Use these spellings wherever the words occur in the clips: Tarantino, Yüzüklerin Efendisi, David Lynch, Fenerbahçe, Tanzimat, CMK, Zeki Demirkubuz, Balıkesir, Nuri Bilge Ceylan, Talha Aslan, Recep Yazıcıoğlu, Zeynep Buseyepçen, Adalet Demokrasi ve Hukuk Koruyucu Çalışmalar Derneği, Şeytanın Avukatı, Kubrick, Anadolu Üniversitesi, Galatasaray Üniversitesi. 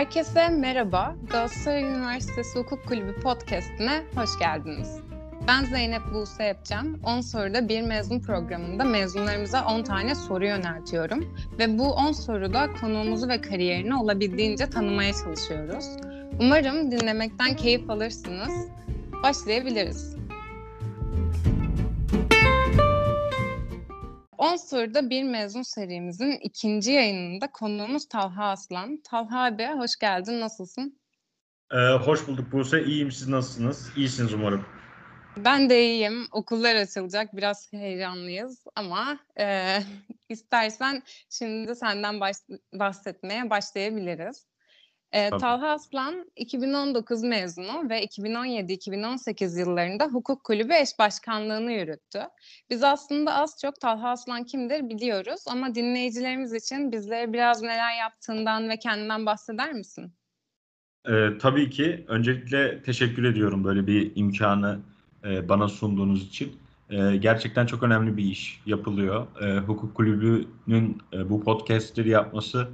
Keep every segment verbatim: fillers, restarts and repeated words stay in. Herkese merhaba, Galatasaray Üniversitesi Hukuk Kulübü podcast'ine hoş geldiniz. Ben Zeynep Buseyepçen, on soruda bir mezun programında mezunlarımıza on tane soru yöneltiyorum. Ve bu on soruda konuğumuzu ve kariyerini olabildiğince tanımaya çalışıyoruz. Umarım dinlemekten keyif alırsınız. Başlayabiliriz. on soruda bir mezun serimizin ikinci yayınında konuğumuz Talha Aslan. Talha abi hoş geldin, nasılsın? Ee, hoş bulduk Buse, iyiyim, siz nasılsınız? İyisiniz umarım. Ben de iyiyim, okullar açılacak, biraz heyecanlıyız ama e, istersen şimdi senden baş, bahsetmeye başlayabiliriz. E, Talha Aslan iki bin on dokuz mezunu ve iki bin on yedi iki bin on sekiz yıllarında hukuk kulübü eş başkanlığını yürüttü. Biz aslında az çok Talha Aslan kimdir biliyoruz ama dinleyicilerimiz için bizlere biraz neler yaptığından ve kendinden bahseder misin? E, tabii ki. Öncelikle teşekkür ediyorum böyle bir imkanı e, bana sunduğunuz için. E, gerçekten çok önemli bir iş yapılıyor. E, hukuk kulübünün e, bu podcastleri yapması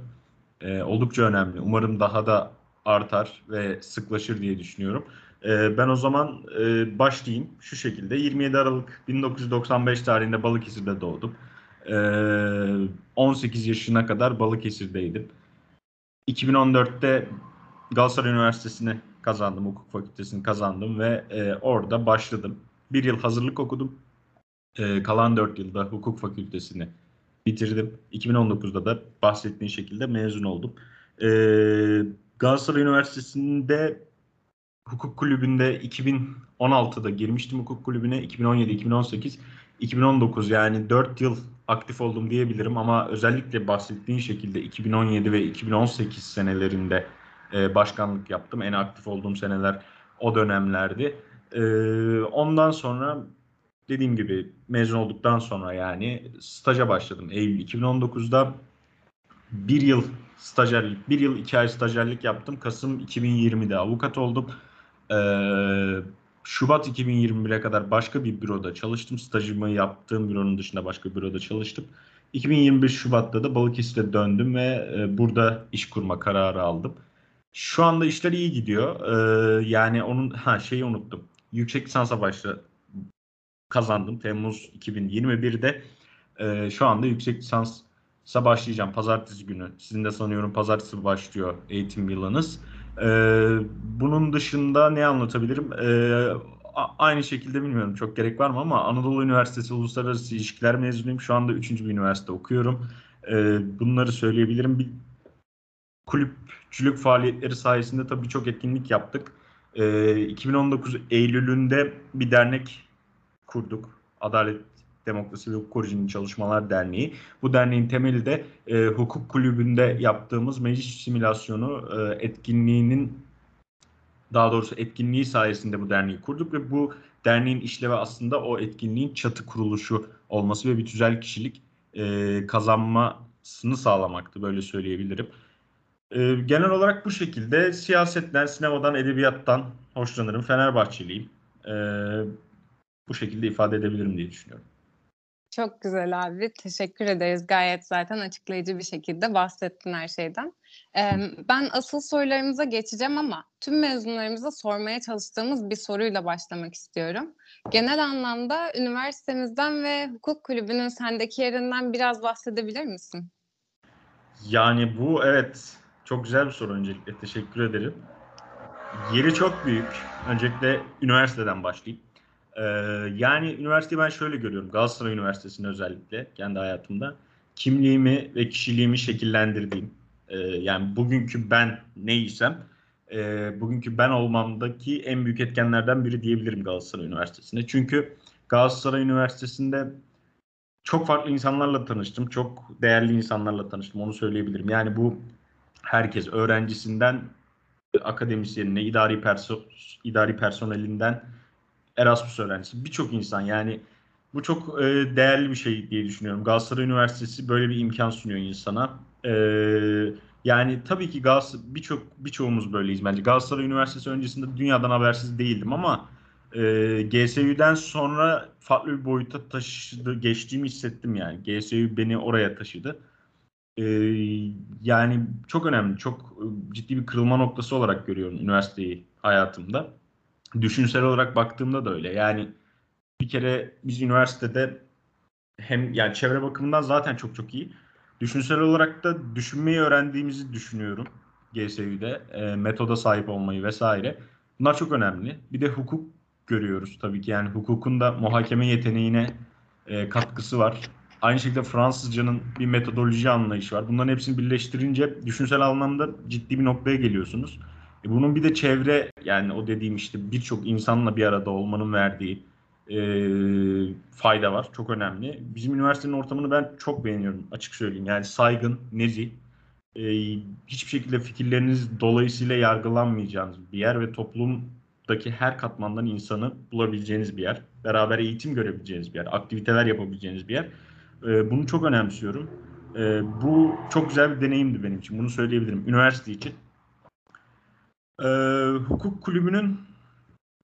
Ee, oldukça önemli. Umarım daha da artar ve sıklaşır diye düşünüyorum. Ee, ben o zaman e, başlayayım şu şekilde. yirmi yedi Aralık bin dokuz yüz doksan beş tarihinde Balıkesir'de doğdum. Ee, on sekiz yaşına kadar Balıkesir'deydim. iki bin on dörtte Galatasaray Üniversitesi'ni kazandım, hukuk fakültesini kazandım ve e, orada başladım. Bir yıl hazırlık okudum. E, kalan dört yılda hukuk fakültesini bitirdim. iki bin on dokuzda da bahsettiğin şekilde mezun oldum. Ee, Galatasaray Üniversitesi'nde hukuk kulübünde iki bin on altıda girmiştim hukuk kulübüne. iki bin on yedi iki bin on sekiz iki bin on dokuz yani dört yıl aktif oldum diyebilirim ama özellikle bahsettiğin şekilde iki bin on yedi ve iki bin on sekiz senelerinde e, başkanlık yaptım. En aktif olduğum seneler o dönemlerdi. E, ondan sonra dediğim gibi mezun olduktan sonra yani staja başladım. Eylül iki bin on dokuzda bir yıl stajyerlik, bir yıl iki ay stajyerlik yaptım. Kasım iki bin yirmide avukat oldum. Ee, Şubat iki bin yirmi bire kadar başka bir büroda çalıştım. Stajımı yaptığım büronun dışında başka bir büroda çalıştım. iki bin yirmi bir Şubat'ta da Balıkesir'e döndüm ve burada iş kurma kararı aldım. Şu anda işler iyi gidiyor. Ee, yani onun ha şeyi unuttum. Yüksek lisansa başladım. Kazandım Temmuz iki bin yirmi birde. E, şu anda yüksek lisansa başlayacağım pazartesi günü. Sizin de sanıyorum pazartesi başlıyor eğitim yılınız. E, bunun dışında ne anlatabilirim? E, aynı şekilde bilmiyorum çok gerek var mı ama Anadolu Üniversitesi Uluslararası İlişkiler mezunuyum. Şu anda üçüncü bir üniversite okuyorum. E, bunları söyleyebilirim. Bir kulüpçülük faaliyetleri sayesinde tabii çok etkinlik yaptık. E, iki bin on dokuz Eylül'ünde bir dernek kurduk. Adalet Demokrasi ve Hukuk Koruyucu Çalışmalar Derneği. Bu derneğin temeli de e, hukuk kulübünde yaptığımız meclis simülasyonu e, etkinliğinin daha doğrusu etkinliği sayesinde bu derneği kurduk ve bu derneğin işlevi aslında o etkinliğin çatı kuruluşu olması ve bir tüzel kişilik e, kazanmasını sağlamaktı. Böyle söyleyebilirim. E, genel olarak bu şekilde siyasetten, sinemadan, edebiyattan hoşlanırım. Fenerbahçeliyim. E, Bu şekilde ifade edebilirim diye düşünüyorum. Çok güzel abi. Teşekkür ederiz. Gayet zaten açıklayıcı bir şekilde bahsettin her şeyden. Ee, ben asıl sorularımıza geçeceğim ama tüm mezunlarımıza sormaya çalıştığımız bir soruyla başlamak istiyorum. Genel anlamda üniversitemizden ve hukuk kulübünün sendeki yerinden biraz bahsedebilir misin? Yani bu evet çok güzel bir soru öncelikle. Teşekkür ederim. Yeri çok büyük. Öncelikle üniversiteden başlayayım. Yani üniversiteyi ben şöyle görüyorum, Galatasaray Üniversitesi'nin özellikle kendi hayatımda kimliğimi ve kişiliğimi şekillendirdiğim, yani bugünkü ben neysem, bugünkü ben olmamdaki en büyük etkenlerden biri diyebilirim Galatasaray Üniversitesi'nde. Çünkü Galatasaray Üniversitesi'nde çok farklı insanlarla tanıştım, çok değerli insanlarla tanıştım, onu söyleyebilirim. Yani bu herkes öğrencisinden, akademisyenine, idari, perso- idari personelinden, Erasmus öğrencisi. Birçok insan yani bu çok e, değerli bir şey diye düşünüyorum. Galatasaray Üniversitesi böyle bir imkan sunuyor insana. E, yani tabii ki Galatasaray birçok birçoğumuz böyleyiz bence. Galatasaray Üniversitesi öncesinde dünyadan habersiz değildim ama e, G S U'den sonra farklı bir boyuta taşıdı, geçtiğimi hissettim yani. G S U beni oraya taşıdı. Ee, yani çok önemli, çok ciddi bir kırılma noktası olarak görüyorum üniversiteyi hayatımda. Düşünsel olarak baktığımda da öyle. Yani bir kere biz üniversitede hem yani çevre bakımından zaten çok çok iyi. Düşünsel olarak da düşünmeyi öğrendiğimizi düşünüyorum G S Ü'de. E, metoda sahip olmayı vesaire. Bunlar çok önemli. Bir de hukuk görüyoruz tabii ki. Yani hukukun da muhakeme yeteneğine e, katkısı var. Aynı şekilde Fransızcanın bir metodoloji anlayışı var. Bunların hepsini birleştirince düşünsel anlamda ciddi bir noktaya geliyorsunuz. E, bunun bir de çevre, yani o dediğim işte birçok insanla bir arada olmanın verdiği e, fayda var. Çok önemli. Bizim üniversitenin ortamını ben çok beğeniyorum, açık söyleyeyim. Yani saygın, nezih, e, hiçbir şekilde fikirleriniz dolayısıyla yargılanmayacağınız bir yer ve toplumdaki her katmandan insanı bulabileceğiniz bir yer. Beraber eğitim görebileceğiniz bir yer, aktiviteler yapabileceğiniz bir yer. Bunu çok önemsiyorum. Bu çok güzel bir deneyimdi benim için. Bunu söyleyebilirim üniversite için. Hukuk kulübünün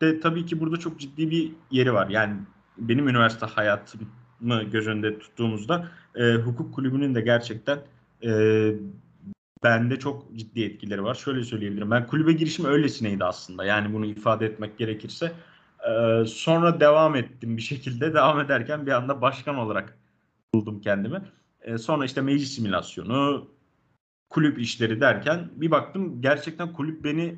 de tabii ki burada çok ciddi bir yeri var. Yani benim üniversite hayatımı göz önünde tuttuğumuzda hukuk kulübünün de gerçekten bende çok ciddi etkileri var. Şöyle söyleyebilirim. Ben kulübe girişim öylesineydi aslında. Yani bunu ifade etmek gerekirse. Sonra devam ettim bir şekilde. Devam ederken bir anda başkan olarak buldum kendimi. Ee, sonra işte meclis simülasyonu, kulüp işleri derken bir baktım gerçekten kulüp beni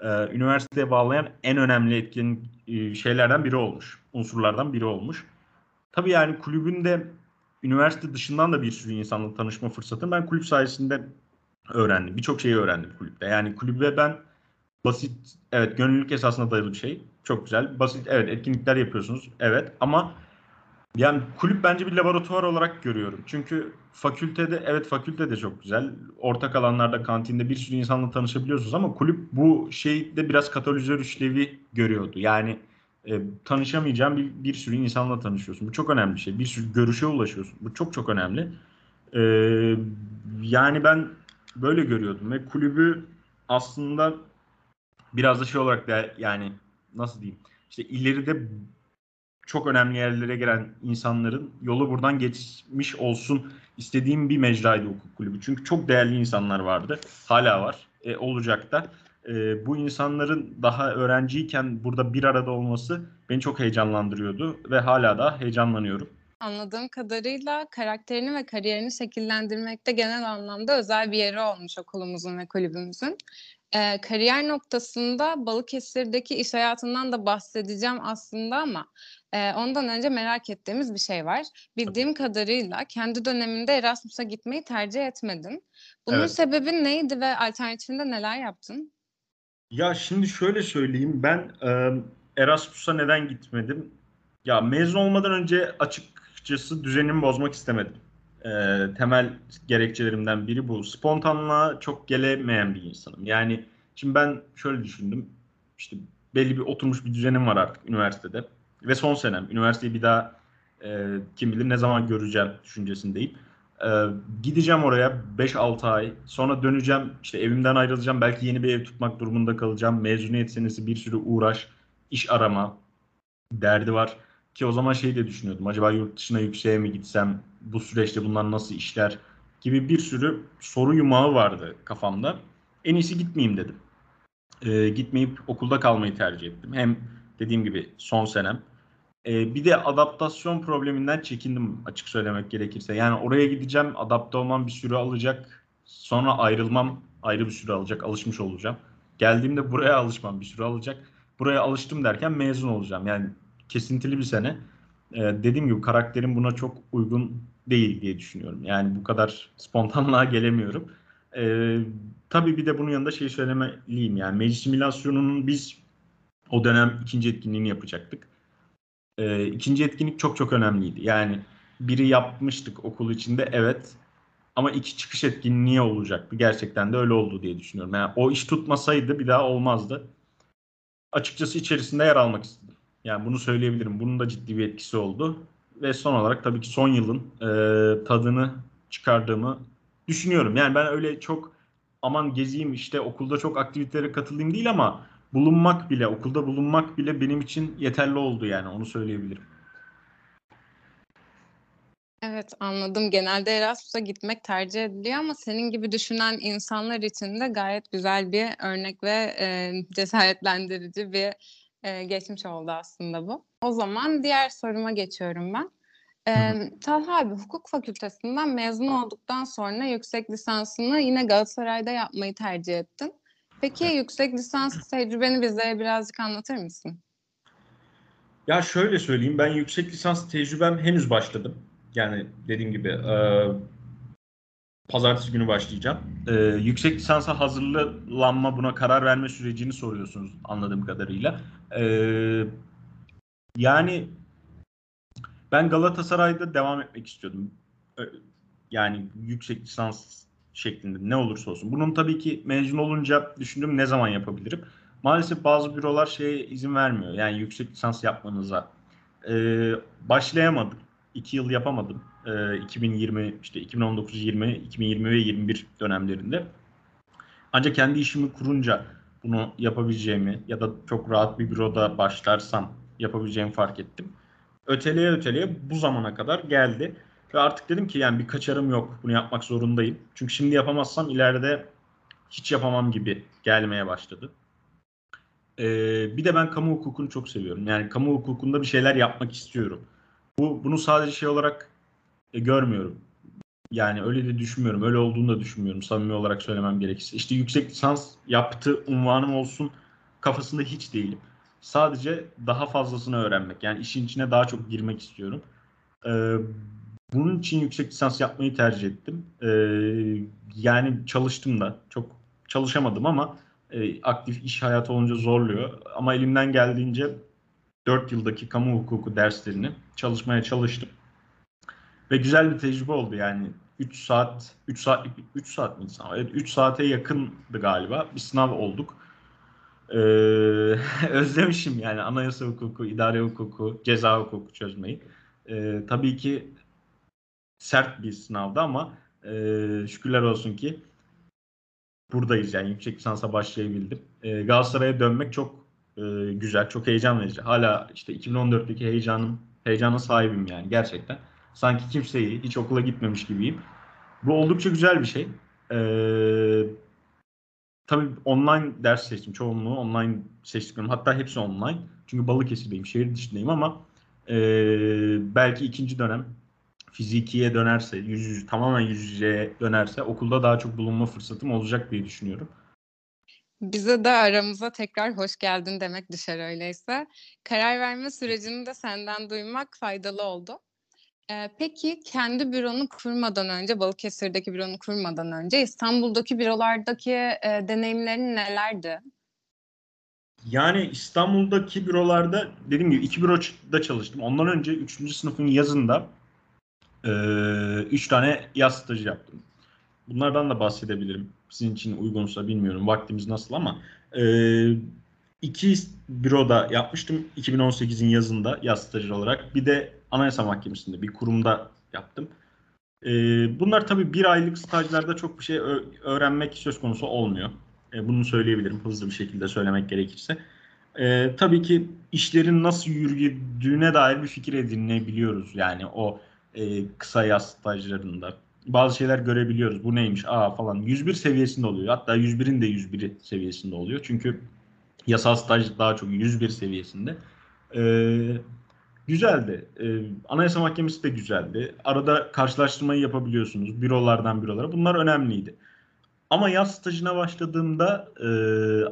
e, üniversiteye bağlayan en önemli etkin e, şeylerden biri olmuş. Unsurlardan biri olmuş. Tabii yani kulübün de üniversite dışından da bir sürü insanla tanışma fırsatını ben kulüp sayesinde öğrendim. Birçok şeyi öğrendim kulüpte. Yani kulübe ben basit, evet gönüllülük esasına dayalı bir şey. Çok güzel. Basit, evet etkinlikler yapıyorsunuz. Evet ama yani kulüp bence bir laboratuvar olarak görüyorum. Çünkü fakültede, evet fakültede çok güzel. Ortak alanlarda, kantinde bir sürü insanla tanışabiliyorsunuz ama kulüp bu şeyde biraz katalizör işlevi görüyordu. Yani e, tanışamayacağın bir, bir sürü insanla tanışıyorsun. Bu çok önemli bir şey. Bir sürü görüşe ulaşıyorsun. Bu çok çok önemli. E, yani ben böyle görüyordum ve kulübü aslında biraz da şey olarak da yani nasıl diyeyim? İşte ileride çok önemli yerlere gelen insanların yolu buradan geçmiş olsun istediğim bir mecraydı hukuk kulübü. Çünkü çok değerli insanlar vardı. Hala var. E, olacak da. E, bu insanların daha öğrenciyken burada bir arada olması beni çok heyecanlandırıyordu ve hala da heyecanlanıyorum. Anladığım kadarıyla karakterini ve kariyerini şekillendirmekte genel anlamda özel bir yeri olmuş okulumuzun ve kulübümüzün. Ee, kariyer noktasında Balıkesir'deki iş hayatından da bahsedeceğim aslında ama e, ondan önce merak ettiğimiz bir şey var. Bildiğim kadarıyla kendi döneminde Erasmus'a gitmeyi tercih etmedin. Bunun evet. Sebebi neydi ve alternatifinde neler yaptın? Ya şimdi şöyle söyleyeyim, ben e, Erasmus'a neden gitmedim? Ya mezun olmadan önce açıkçası düzenimi bozmak istemedim. E, temel gerekçelerimden biri bu. Spontanlığa çok gelemeyen bir insanım. Yani şimdi ben şöyle düşündüm. İşte belli bir oturmuş bir düzenim var artık üniversitede. Ve son senem. Üniversiteyi bir daha e, kim bilir ne zaman göreceğim düşüncesindeyim. E, gideceğim oraya beş altı ay. Sonra döneceğim. İşte evimden ayrılacağım. Belki yeni bir ev tutmak durumunda kalacağım. Mezuniyet senesi bir sürü uğraş, iş arama derdi var. Ki o zaman şey de düşünüyordum. Acaba yurt dışına yükseğe mi gitsem? Bu süreçte bunlar nasıl işler? Gibi bir sürü soru yumağı vardı kafamda. En iyisi gitmeyeyim dedim. Ee, gitmeyip okulda kalmayı tercih ettim. Hem dediğim gibi son senem. Ee, bir de adaptasyon probleminden çekindim açık söylemek gerekirse. Yani oraya gideceğim, adapte olmam bir süre alacak. Sonra ayrılmam ayrı bir süre alacak. Alışmış olacağım. Geldiğimde buraya alışmam bir süre alacak. Buraya alıştım derken mezun olacağım. Yani kesintili bir sene. Ee, dediğim gibi karakterim buna çok uygun değil diye düşünüyorum. Yani bu kadar spontanlığa gelemiyorum. Ee, tabii bir de bunun yanında şey söylemeliyim. Yani meclis simülasyonunun biz o dönem ikinci etkinliğini yapacaktık. Ee, ikinci etkinlik çok çok önemliydi. Yani biri yapmıştık okul içinde evet ama iki çıkış etkinliği olacaktı. Gerçekten de öyle oldu diye düşünüyorum. Yani o iş tutmasaydı bir daha olmazdı. Açıkçası içerisinde yer almak istedim. Yani bunu söyleyebilirim. Bunun da ciddi bir etkisi oldu. Ve son olarak tabii ki son yılın e, tadını çıkardığımı düşünüyorum. Yani ben öyle çok aman gezeyim işte okulda çok aktivitelere katılayım değil ama bulunmak bile, okulda bulunmak bile benim için yeterli oldu yani onu söyleyebilirim. Evet, anladım. Genelde Erasmus'a gitmek tercih ediliyor ama senin gibi düşünen insanlar için de gayet güzel bir örnek ve e, cesaretlendirici bir e, geçmiş oldu aslında bu. O zaman diğer soruma geçiyorum ben. E, Talha abi, hukuk fakültesinden mezun olduktan sonra yüksek lisansını yine Galatasaray'da yapmayı tercih ettin. Peki yüksek lisans tecrübeni bize birazcık anlatır mısın? Ya şöyle söyleyeyim, ben yüksek lisans tecrübem henüz başladım. Yani dediğim gibi e, pazartesi günü başlayacağım. E, yüksek lisansa hazırlanma, buna karar verme sürecini soruyorsunuz anladığım kadarıyla. E, yani ben Galatasaray'da devam etmek istiyordum. E, yani yüksek lisans şeklinde ne olursa olsun. Bunun tabii ki mezun olunca düşündüm ne zaman yapabilirim. Maalesef bazı bürolar şeye izin vermiyor. Yani yüksek lisans yapmanıza. E, başlayamadım. İki yıl yapamadım. E, iki bin yirmi, işte iki bin on dokuz yirmi, iki bin yirmi ve yirmi bir dönemlerinde. Ancak kendi işimi kurunca bunu yapabileceğimi ya da çok rahat bir büroda başlarsam yapabileceğimi fark ettim. Öteleye öteleye bu zamana kadar geldi. Ve artık dedim ki yani bir kaçarım yok. Bunu yapmak zorundayım. Çünkü şimdi yapamazsam ileride hiç yapamam gibi gelmeye başladı. E, bir de ben kamu hukukunu çok seviyorum. Yani kamu hukukunda bir şeyler yapmak istiyorum. Bu, bunu sadece şey olarak e, görmüyorum. Yani öyle de düşünmüyorum. Öyle olduğunu da düşünmüyorum. Samimi olarak söylemem gerekirse. İşte yüksek lisans yaptı, unvanım olsun kafasında hiç değilim. Sadece daha fazlasını öğrenmek. Yani işin içine daha çok girmek istiyorum. Ee, bunun için yüksek lisans yapmayı tercih ettim. Ee, yani çalıştım da. Çok çalışamadım ama e, aktif iş hayatı olunca zorluyor. Ama elimden geldiğince dört yıldaki kamu hukuku derslerini çalışmaya çalıştım. Ve güzel bir tecrübe oldu yani. üç saat, üç saatlik, üç saat mi insan? Evet, üç saate yakındı galiba. Bir sınav olduk. Ee, özlemişim yani anayasa hukuku, idare hukuku, ceza hukuku çözmeyi. Ee, tabii ki sert bir sınavdı ama e, şükürler olsun ki buradayız yani yüksek lisansa başlayabildim. Ee, Galatasaray'a dönmek çok Ee, güzel, çok heyecan verici. Hala işte iki bin on dörtteki heyecanım, heyecana sahibim yani gerçekten. Sanki kimseyi, hiç okula gitmemiş gibiyim. Bu oldukça güzel bir şey. Ee, tabii online ders seçtim. Çoğunluğu online seçtim. Hatta hepsi online. Çünkü Balıkesir'deyim, şehir dışındayım ama e, belki ikinci dönem fizikiye dönerse, yüz yüze, tamamen yüz yüzeye dönerse okulda daha çok bulunma fırsatım olacak diye düşünüyorum. Bize de aramıza tekrar hoş geldin demek düşer öyleyse. Karar verme sürecini de senden duymak faydalı oldu. Ee, peki kendi büronu kurmadan önce, Balıkesir'deki büronu kurmadan önce İstanbul'daki bürolardaki e, deneyimlerin nelerdi? Yani İstanbul'daki bürolarda dediğim gibi iki büroda çalıştım. Ondan önce üçüncü sınıfın yazında e, üç tane yaz stajı yaptım. Bunlardan da bahsedebilirim. Sizin için uygunsa bilmiyorum. Vaktimiz nasıl ama. E, iki büroda yapmıştım. iki bin on sekizin yazında yaz stajyer olarak. Bir de Anayasa Mahkemesi'nde bir kurumda yaptım. E, bunlar tabii bir aylık stajlarda çok bir şey öğrenmek söz konusu olmuyor. E, bunu söyleyebilirim. Hızlı bir şekilde söylemek gerekirse. E, tabii ki işlerin nasıl yürüdüğüne dair bir fikir edinebiliyoruz. Yani o e, kısa yaz stajlarında. Bazı şeyler görebiliyoruz. Bu neymiş? Aa falan. yüz bir seviyesinde oluyor. Hatta yüz birin de yüz biri seviyesinde oluyor. Çünkü yasal staj daha çok yüz bir seviyesinde. Ee, güzeldi. Ee, Anayasa Mahkemesi de güzeldi. Arada karşılaştırmayı yapabiliyorsunuz. Bürolardan bürolara. Bunlar önemliydi. Ama yaz stajına başladığımda e,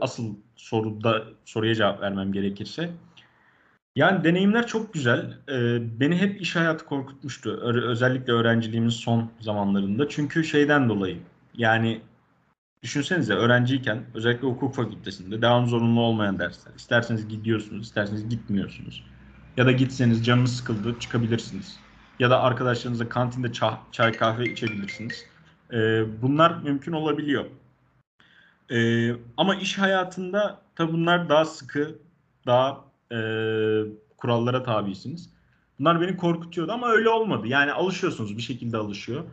asıl soruda soruya cevap vermem gerekirse. Yani deneyimler çok güzel. Ee, beni hep iş hayatı korkutmuştu. Ö- özellikle öğrenciliğimin son zamanlarında. Çünkü şeyden dolayı yani düşünsenize öğrenciyken özellikle hukuk fakültesinde devam zorunlu olmayan dersler. İsterseniz gidiyorsunuz, isterseniz gitmiyorsunuz. Ya da gitseniz canınız sıkıldı çıkabilirsiniz. Ya da arkadaşlarınızla kantinde çay, çay kahve içebilirsiniz. Ee, bunlar mümkün olabiliyor. Ee, ama iş hayatında tabii bunlar daha sıkı, daha E, kurallara tabisiniz. Bunlar beni korkutuyordu ama öyle olmadı. Yani alışıyorsunuz, bir şekilde alışıyor.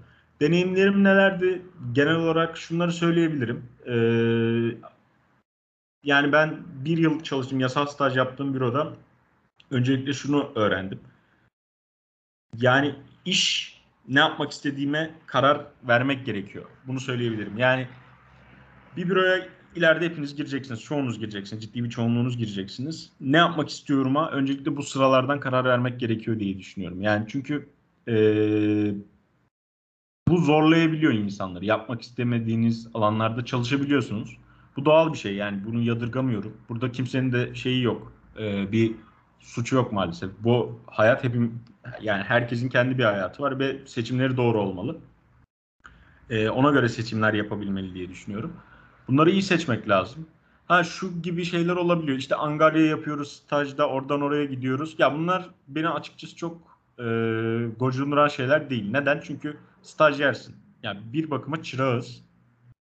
Deneyimlerim nelerdi? Genel olarak şunları söyleyebilirim. E, yani ben bir yıl çalıştım, yasal staj yaptığım büroda öncelikle şunu öğrendim. Yani iş ne yapmak istediğime karar vermek gerekiyor. Bunu söyleyebilirim. Yani bir büroya ileride hepiniz gireceksiniz. Çoğunuz gireceksiniz. Ciddi bir çoğunluğunuz gireceksiniz. Ne yapmak istiyorum'a öncelikle bu sıralardan karar vermek gerekiyor diye düşünüyorum. Yani çünkü ee, bu zorlayabiliyor insanları. Yapmak istemediğiniz alanlarda çalışabiliyorsunuz. Bu doğal bir şey. Yani bunu yadırgamıyorum. Burada kimsenin de şeyi yok. E, bir suçu yok maalesef. Bu hayat hepim, yani herkesin kendi bir hayatı var ve seçimleri doğru olmalı. E, ona göre seçimler yapabilmeli diye düşünüyorum. Bunları iyi seçmek lazım. Ha şu gibi şeyler olabiliyor. İşte angarya yapıyoruz stajda, oradan oraya gidiyoruz. Ya bunlar beni açıkçası çok e, gocunduran şeyler değil. Neden? Çünkü stajyersin. Yani bir bakıma çırağız.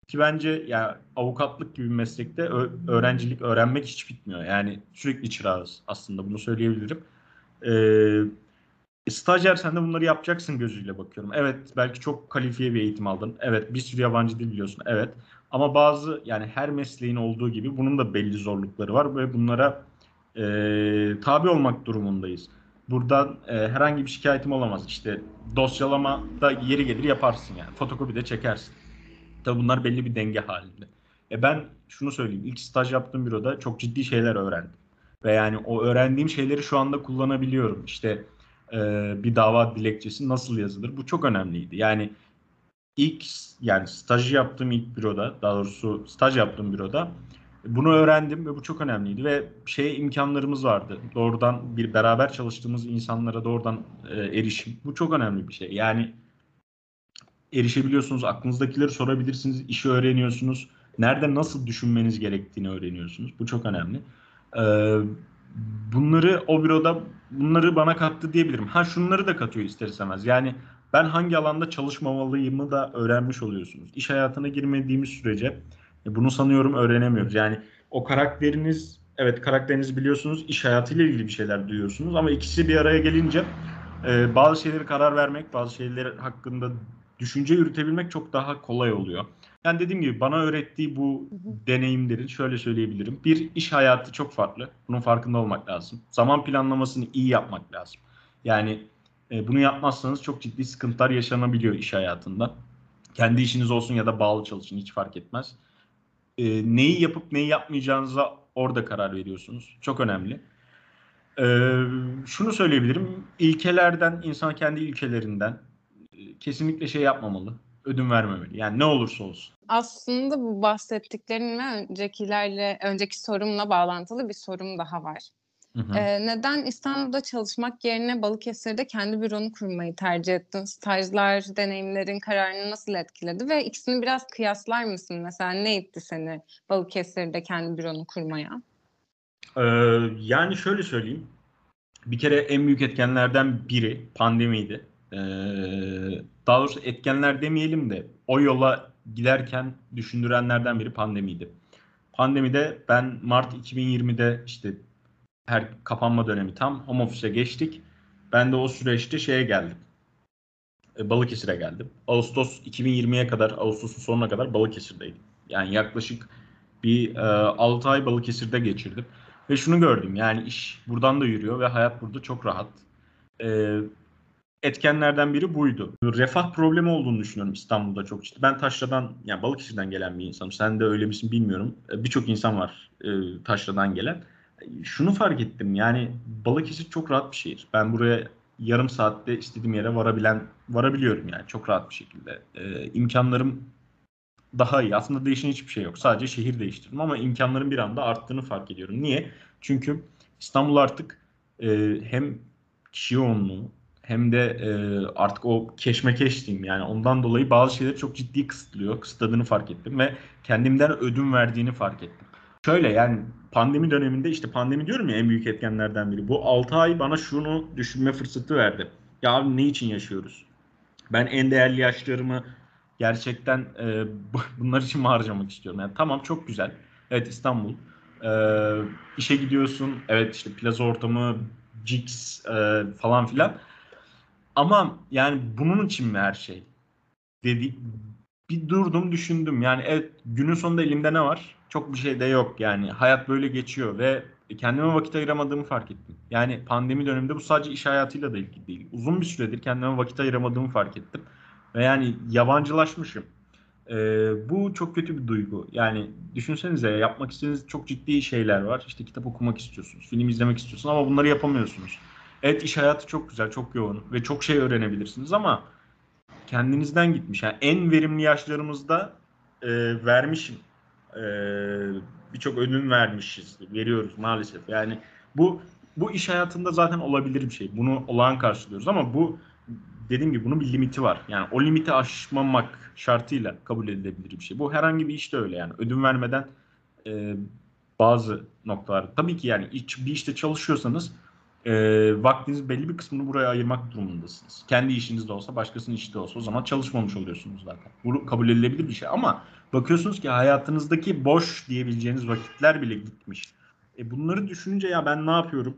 Ki bence ya avukatlık gibi bir meslekte öğrencilik, öğrenmek hiç bitmiyor. Yani sürekli çırağız aslında, bunu söyleyebilirim. Ee, stajyer sen de bunları yapacaksın gözüyle bakıyorum. Evet, belki çok kalifiye bir eğitim aldın. Evet, bir sürü yabancı dil biliyorsun. Evet, ama bazı, yani her mesleğin olduğu gibi bunun da belli zorlukları var ve bunlara e, tabi olmak durumundayız. Buradan e, herhangi bir şikayetim olamaz. İşte dosyalama da yeri gelir yaparsın yani. Fotokopi de çekersin. Tabii bunlar belli bir denge halinde. E ben şunu söyleyeyim. İlk staj yaptığım büroda çok ciddi şeyler öğrendim. Ve yani o öğrendiğim şeyleri şu anda kullanabiliyorum. İşte e, bir dava dilekçesi nasıl yazılır? Bu çok önemliydi. Yani ilk yani stajı yaptığım ilk büroda, daha doğrusu staj yaptığım büroda bunu öğrendim ve bu çok önemliydi. Ve şeye imkanlarımız vardı. Doğrudan bir beraber çalıştığımız insanlara doğrudan e, erişim. Bu çok önemli bir şey. Yani erişebiliyorsunuz, aklınızdakileri sorabilirsiniz, işi öğreniyorsunuz, nerede nasıl düşünmeniz gerektiğini öğreniyorsunuz. Bu çok önemli. Ee, bunları o büroda, bunları bana kattı diyebilirim. Ha şunları da katıyor ister istemez. Yani ben hangi alanda çalışmamalıyımı da öğrenmiş oluyorsunuz. İş hayatına girmediğimiz sürece bunu sanıyorum öğrenemiyoruz. Yani o karakteriniz, evet karakterinizi biliyorsunuz, iş hayatıyla ilgili bir şeyler duyuyorsunuz ama ikisi bir araya gelince e, bazı şeylere karar vermek, bazı şeyler hakkında düşünce yürütebilmek çok daha kolay oluyor. Yani dediğim gibi bana öğrettiği bu deneyimlerin şöyle söyleyebilirim. Bir, iş hayatı çok farklı. Bunun farkında olmak lazım. Zaman planlamasını iyi yapmak lazım. Yani e, bunu yapmazsanız çok ciddi sıkıntılar yaşanabiliyor iş hayatında. Kendi işiniz olsun ya da bağlı çalışın, hiç fark etmez. E, neyi yapıp neyi yapmayacağınıza orada karar veriyorsunuz. Çok önemli. E, şunu söyleyebilirim. İlkelerden, insan kendi ilkelerinden kesinlikle şey yapmamalı, ödün vermemeli. Yani ne olursa olsun. Aslında bu bahsettiklerimle, öncekilerle, önceki sorumla bağlantılı bir sorum daha var. Hı hı. Ee, neden İstanbul'da çalışmak yerine Balıkesir'de kendi büronu kurmayı tercih ettin? Stajlar, deneyimlerin kararını nasıl etkiledi? Ve ikisini biraz kıyaslar mısın? Mesela ne itti seni Balıkesir'de kendi büronu kurmaya? Ee, yani şöyle söyleyeyim. Bir kere en büyük etkenlerden biri pandemiydi. Ee, daha doğrusu etkenler demeyelim de o yola giderken düşündürenlerden biri pandemiydi. Pandemide ben Mart iki bin yirmide işte her kapanma dönemi tam home office'e geçtik. Ben de o süreçte şeye geldim. Ee, Balıkesir'e geldim. Ağustos iki bin yirmiye kadar, Ağustos'un sonuna kadar Balıkesir'deydim. Yani yaklaşık bir e, altı ay Balıkesir'de geçirdim. Ve şunu gördüm. Yani iş buradan da yürüyor ve hayat burada çok rahat. Ee, Etkenlerden biri buydu. Refah problemi olduğunu düşünüyorum İstanbul'da çok ciddi. Ben Taşra'dan, yani Balıkesir'den gelen bir insanım. Sen de öyle misin bilmiyorum. Birçok insan var e, Taşra'dan gelen. Şunu fark ettim, yani Balıkesir çok rahat bir şehir. Ben buraya yarım saatte istediğim yere varabilen, varabiliyorum yani çok rahat bir şekilde. E, imkanlarım daha iyi. Aslında değişen hiçbir şey yok. Sadece şehir değiştirdim ama imkanların bir anda arttığını fark ediyorum. Niye? Çünkü İstanbul artık e, hem kişi yoğunluğu hem de e, artık o keşmekeş diyeyim, yani ondan dolayı bazı şeyleri çok ciddi kısıtlıyor. Kısıtladığını fark ettim ve kendimden ödün verdiğini fark ettim. Şöyle, yani pandemi döneminde işte pandemi diyorum ya en büyük etkenlerden biri. Bu altı ay bana şunu düşünme fırsatı verdi. Ya abi ne için yaşıyoruz? Ben en değerli yaşlarımı gerçekten e, bunlar için mi harcamak istiyorum? Yani tamam, çok güzel. Evet, İstanbul. E, işe gidiyorsun. Evet, işte plaza ortamı, Jigs e, falan filan. Ama yani bunun için mi her şey? Dedi, bir durdum düşündüm. Yani evet, günün sonunda elimde ne var? Çok bir şey de yok yani. Hayat böyle geçiyor ve kendime vakit ayıramadığımı fark ettim. Yani pandemi döneminde bu sadece iş hayatıyla da ilgili değil. Uzun bir süredir kendime vakit ayıramadığımı fark ettim. Ve yani yabancılaşmışım. Ee, bu çok kötü bir duygu. Yani düşünsenize, yapmak istediğiniz çok ciddi şeyler var. İşte kitap okumak istiyorsunuz, film izlemek istiyorsunuz ama bunları yapamıyorsunuz. Evet, iş hayatı çok güzel, çok yoğun ve çok şey öğrenebilirsiniz ama kendinizden gitmiş. Yani en verimli yaşlarımızda e, vermişim. E, Birçok ödün vermişiz, veriyoruz maalesef. Yani bu bu iş hayatında zaten olabilir bir şey. Bunu olağan karşılıyoruz ama bu, dediğim gibi, bunun bir limiti var. Yani o limiti aşmamak şartıyla kabul edilebilir bir şey. Bu herhangi bir işte öyle yani. Ödün vermeden e, bazı noktalar. Tabii ki yani iç, bir işte çalışıyorsanız e, vaktinizin belli bir kısmını buraya ayırmak durumundasınız. Kendi işiniz de olsa, başkasının işi de olsa o zaman çalışmamış oluyorsunuz zaten. Bu kabul edilebilir bir şey ama bakıyorsunuz ki hayatınızdaki boş diyebileceğiniz vakitler bile gitmiş. E, bunları düşününce ya ben ne yapıyorum?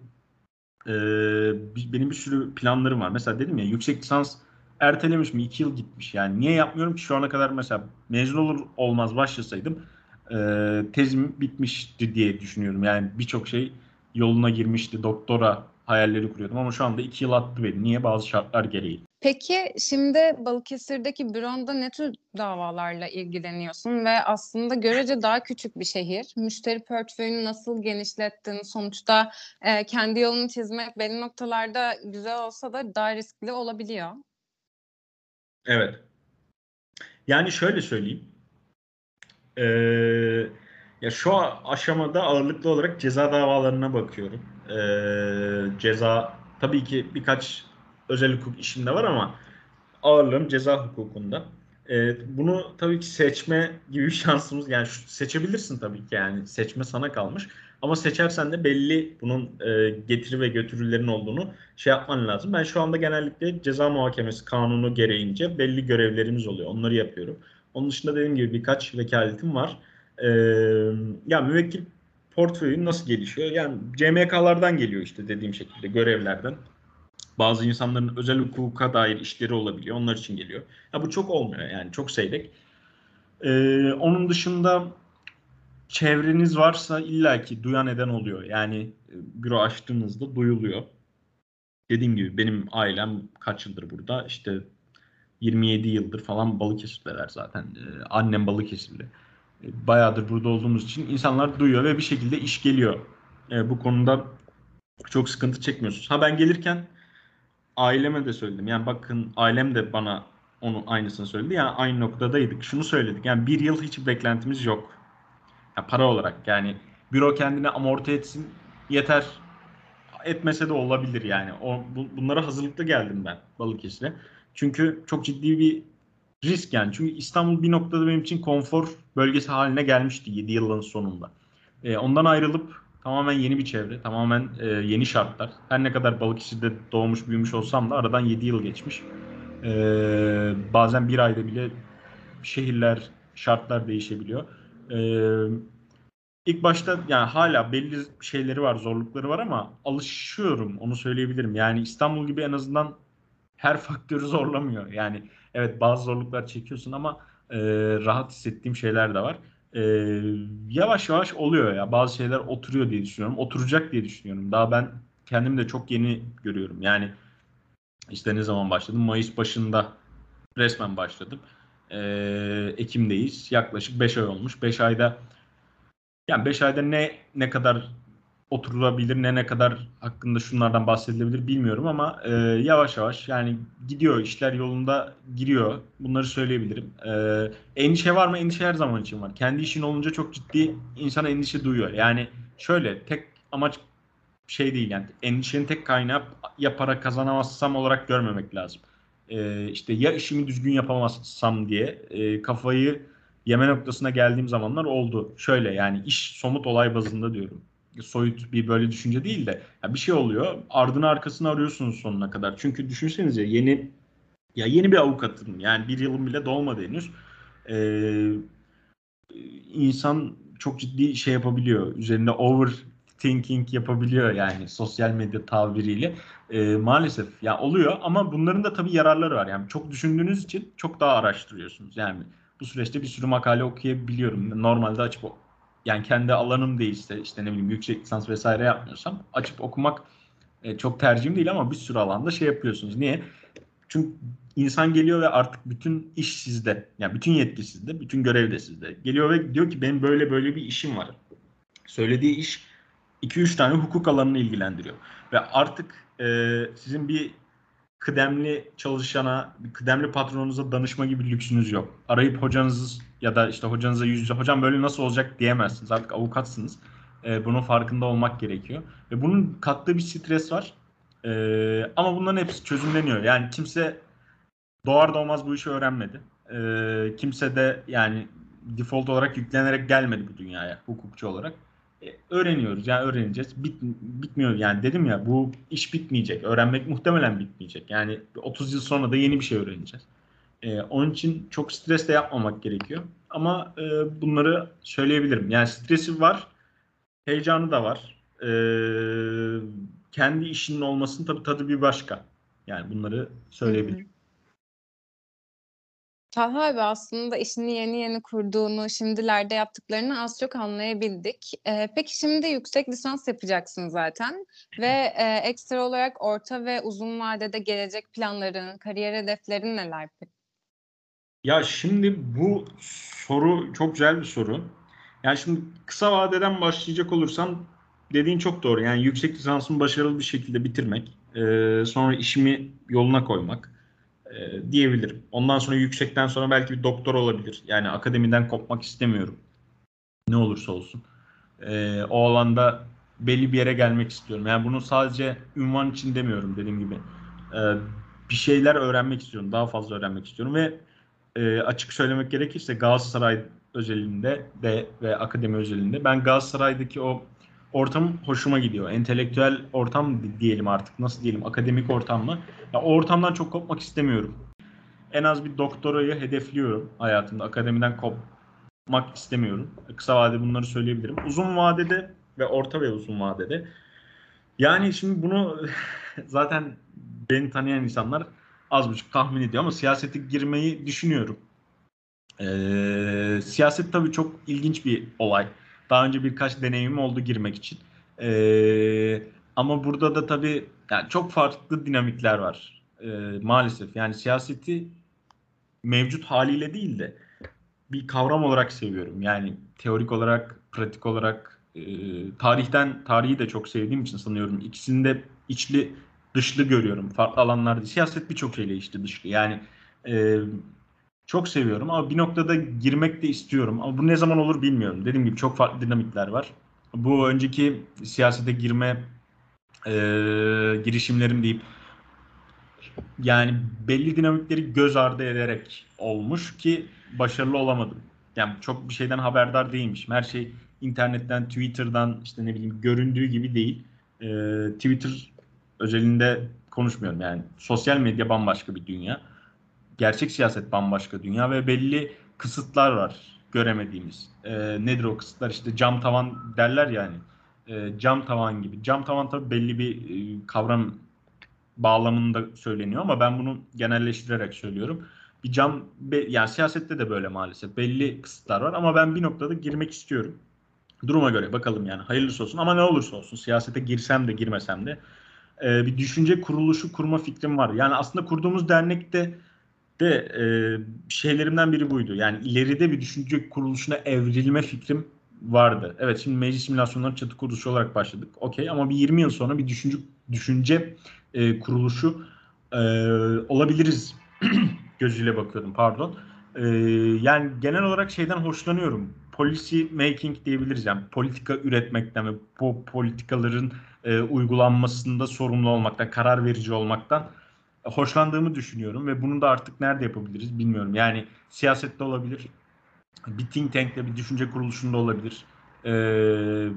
Ee, benim bir sürü planlarım var. Mesela dedim ya, yüksek lisans ertelemiş mi? iki yıl gitmiş. Yani niye yapmıyorum ki şu ana kadar? Mesela mezun olur olmaz başlasaydım e, tezim bitmişti diye düşünüyorum. Yani birçok şey yoluna girmişti. Doktora hayalleri kuruyordum ama şu anda iki yıl attı beni. Niye? Bazı şartlar gereği. Peki şimdi Balıkesir'deki büronda ne tür davalarla ilgileniyorsun ve aslında görece daha küçük bir şehir. Müşteri portföyünü nasıl genişlettin? Sonuçta e, kendi yolunu çizmek belli noktalarda güzel olsa da daha riskli olabiliyor. Evet. Yani şöyle söyleyeyim. Ee, ya şu aşamada ağırlıklı olarak ceza davalarına bakıyorum. Ee, ceza tabii ki birkaç özel hukuk işimde var ama ağırlığım ceza hukukunda. Ee, bunu tabii ki seçme gibi bir şansımız, yani seçebilirsin tabii ki, yani seçme sana kalmış. Ama seçersen de belli bunun e, getiri ve götürülerin olduğunu şey yapman lazım. Ben şu anda genellikle ceza muhakemesi kanunu gereğince belli görevlerimiz oluyor. Onları yapıyorum. Onun dışında dediğim gibi birkaç vekaletim var. Ee, ya müvekkil portföyün nasıl gelişiyor? Yani C M K'lardan geliyor işte, dediğim şekilde görevlerden. Bazı insanların özel hukuka dair işleri olabiliyor. Onlar için geliyor. Ya bu çok olmuyor yani. Çok seyrek. Ee, onun dışında çevreniz varsa illaki duyan eden oluyor. Yani büro açtığınızda duyuluyor. Dediğim gibi benim ailem kaç yıldır burada? İşte yirmi yedi yıldır falan Balıkesirliler zaten. Ee, annem Balıkesirli. Ee, bayağıdır burada olduğumuz için insanlar duyuyor ve bir şekilde iş geliyor. Ee, bu konuda çok sıkıntı çekmiyorsunuz. Ha ben gelirken aileme de söyledim. Yani bakın ailem de bana onu aynısını söyledi. Yani aynı noktadaydık. Şunu söyledik. Yani bir yıl hiç beklentimiz yok. Yani para olarak. Yani büro kendine amorti etsin. Yeter. Etmese de olabilir yani. O, bu, bunlara hazırlıklı geldim ben Balıkesir'e. Çünkü çok ciddi bir risk yani. Çünkü İstanbul bir noktada benim için konfor bölgesi haline gelmişti yedi yılın sonunda. Ee, ondan ayrılıp tamamen yeni bir çevre, tamamen e, yeni şartlar. Her ne kadar Balıkesir'de doğmuş, büyümüş olsam da aradan yedi yıl geçmiş. E, bazen bir ayda bile şehirler, şartlar değişebiliyor. E, ilk başta yani hala belli şeyleri var, zorlukları var ama alışıyorum, onu söyleyebilirim. Yani İstanbul gibi en azından her faktörü zorlamıyor. Yani evet, bazı zorluklar çekiyorsun ama e, rahat hissettiğim şeyler de var. Ee, yavaş yavaş oluyor ya, bazı şeyler oturuyor diye düşünüyorum, oturacak diye düşünüyorum. Daha ben kendim de çok yeni görüyorum yani. İşte ne zaman başladım? Mayıs başında resmen başladım. ee, Ekim'deyiz, yaklaşık beş ay olmuş. Beş ayda yani beş ayda ne ne kadar oturulabilir, ne ne kadar hakkında şunlardan bahsedilebilir bilmiyorum ama e, yavaş yavaş yani gidiyor, işler yolunda giriyor. Bunları söyleyebilirim. E, endişe var mı? Endişe her zaman için var. Kendi işin olunca çok ciddi insan endişe duyuyor. Yani şöyle, tek amaç şey değil yani, endişenin tek kaynağı ya para kazanamazsam olarak görmemek lazım. E, işte ya işimi düzgün yapamazsam diye e, kafayı yeme noktasına geldiğim zamanlar oldu. Şöyle yani, iş somut olay bazında diyorum. Soyut bir böyle düşünce değil de bir şey oluyor, ardını arkasını arıyorsunuz sonuna kadar. Çünkü düşünsenize, yeni ya yeni bir avukatım yani, bir yılım bile dolmadı henüz. Ee, insan çok ciddi şey yapabiliyor, üzerinde overthinking yapabiliyor yani, sosyal medya tabiriyle. Ee, maalesef ya yani oluyor ama bunların da tabii yararları var. Yani çok düşündüğünüz için çok daha araştırıyorsunuz. Yani bu süreçte bir sürü makale okuyabiliyorum. Normalde açıp yani kendi alanım değilse, işte ne bileyim yüksek lisans vesaire yapmıyorsam açıp okumak e, çok tercihim değil, ama bir sürü alanda şey yapıyorsunuz. Niye? Çünkü insan geliyor ve artık bütün iş sizde. Yani bütün yetki sizde, bütün görev de sizde. Geliyor ve diyor ki benim böyle böyle bir işim var. Söylediği iş iki üç tane hukuk alanını ilgilendiriyor. Ve artık e, sizin bir kıdemli çalışana, bir kıdemli patronunuza danışma gibi lüksünüz yok. Arayıp hocanızı ya da işte hocanıza yüz yüze, hocam böyle nasıl olacak diyemezsiniz. Artık avukatsınız. E, bunun farkında olmak gerekiyor. Ve bunun kattığı bir stres var. E, ama bunların hepsi çözümleniyor. Yani kimse doğar doğmaz bu işi öğrenmedi. E, kimse de yani default olarak yüklenerek gelmedi bu dünyaya hukukçu olarak. Öğreniyoruz, yani öğreneceğiz. Bit, bitmiyor yani, dedim ya, bu iş bitmeyecek. Öğrenmek muhtemelen bitmeyecek. Yani otuz yıl sonra da yeni bir şey öğreneceğiz. Ee, onun için çok stres de yapmamak gerekiyor. Ama e, bunları söyleyebilirim. Yani stresi var, heyecanı da var. Ee, kendi işinin olmasının tabii tadı bir başka. Yani bunları söyleyebilirim. Talha abi, aslında işini yeni yeni kurduğunu, şimdilerde yaptıklarını az çok anlayabildik. Ee, peki şimdi yüksek lisans yapacaksın zaten ve e, ekstra olarak orta ve uzun vadede gelecek planların, kariyer hedeflerin neler? Ya şimdi bu soru çok güzel bir soru. Yani şimdi kısa vadeden başlayacak olursam dediğin çok doğru. Yani yüksek lisansımı başarılı bir şekilde bitirmek, e, sonra işimi yoluna koymak diyebilirim. Ondan sonra yüksekten sonra belki bir doktor olabilir. Yani akademiden kopmak istemiyorum. Ne olursa olsun. Ee, o alanda belli bir yere gelmek istiyorum. Yani bunu sadece ünvan için demiyorum, dediğim gibi. Ee, bir şeyler öğrenmek istiyorum. Daha fazla öğrenmek istiyorum ve e, açık söylemek gerekirse Galatasaray özelinde de ve akademi özelinde ben Galatasaray'daki o ortam hoşuma gidiyor. Entelektüel ortam diyelim artık. Nasıl diyelim? Akademik ortam mı? Ya, o ortamdan çok kopmak istemiyorum. En az bir doktorayı hedefliyorum hayatımda. Akademiden kopmak istemiyorum. Kısa vadede bunları söyleyebilirim. Uzun vadede ve orta ve uzun vadede. Yani şimdi bunu zaten beni tanıyan insanlar az buçuk tahmin ediyor ama siyasete girmeyi düşünüyorum. Ee, siyaset tabii çok ilginç bir olay. Daha önce birkaç deneyimim oldu girmek için. Ee, ama burada da tabii yani çok farklı dinamikler var. Ee, maalesef yani siyaseti mevcut haliyle değil de bir kavram olarak seviyorum. Yani teorik olarak, pratik olarak, e, tarihten tarihi de çok sevdiğim için sanıyorum ikisini de içli dışlı görüyorum. Farklı alanlarda siyaset birçok şeyle içli dışlı. Yani e, çok seviyorum ama bir noktada girmek de istiyorum. Ama bu ne zaman olur bilmiyorum. Dediğim gibi çok farklı dinamikler var. Bu önceki siyasete girme e, girişimlerim deyip yani belli dinamikleri göz ardı ederek olmuş ki başarılı olamadım. Yani çok bir şeyden haberdar değilmişim. Her şey internetten, Twitter'dan işte ne bileyim göründüğü gibi değil. E, Twitter özelinde konuşmuyorum yani. Sosyal medya bambaşka bir dünya. Gerçek siyaset bambaşka dünya ve belli kısıtlar var göremediğimiz. E, nedir o kısıtlar? İşte cam tavan derler yani. E, cam tavan gibi. Cam tavan tabii belli bir e, kavram bağlamında söyleniyor ama ben bunu genelleştirerek söylüyorum. Bir cam be, yani siyasette de böyle maalesef. Belli kısıtlar var ama ben bir noktada girmek istiyorum. Duruma göre bakalım yani. Hayırlısı olsun ama ne olursa olsun siyasete girsem de girmesem de e, bir düşünce kuruluşu kurma fikrim var. Yani aslında kurduğumuz dernekte de e, şeylerimden biri buydu. Yani ileride bir düşünce kuruluşuna evrilme fikrim vardı. Evet, şimdi meclis simülasyonları çatı kuruluşu olarak başladık. Okey, ama bir yirmi yıl sonra bir düşünce, düşünce e, kuruluşu e, olabiliriz gözüyle bakıyordum, pardon. E, yani genel olarak şeyden hoşlanıyorum. Policy making diyebiliriz. Yani politika üretmekten ve bu politikaların e, uygulanmasında sorumlu olmaktan, karar verici olmaktan hoşlandığımı düşünüyorum ve bunu da artık nerede yapabiliriz bilmiyorum. Yani siyasette olabilir, bir think tank'te, bir düşünce kuruluşunda olabilir. Ee,